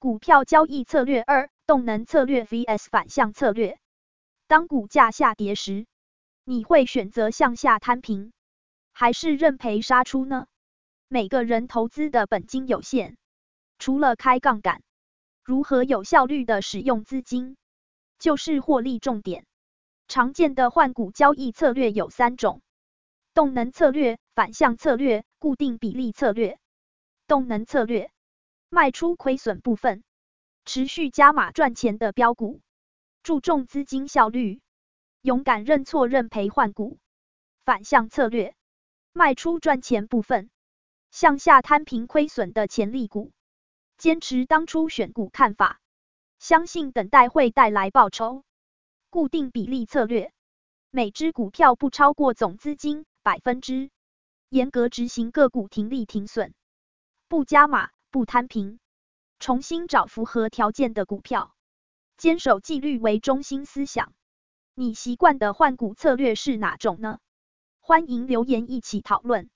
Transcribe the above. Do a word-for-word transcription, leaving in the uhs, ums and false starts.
股票交易策略二：动能策略 vs 反向策略。当股价下跌时，你会选择向下摊平，还是认赔杀出呢？每个人投资的本金有限，除了开杠杆，如何有效率的使用资金，就是获利重点。常见的换股交易策略有三种：动能策略、反向策略、固定比例策略。动能策略，卖出亏损部分，持续加码赚钱的标股，注重资金效率，勇敢认错认赔换股。反向策略，卖出赚钱部分，向下摊平亏损的潜力股，坚持当初选股看法，相信等待会带来报酬。固定比例策略，每只股票不超过总资金百分之，严格执行个股停利停损，不加码不摊平，重新找符合条件的股票，坚守纪律为中心思想。你习惯的换股策略是哪种呢？欢迎留言一起讨论。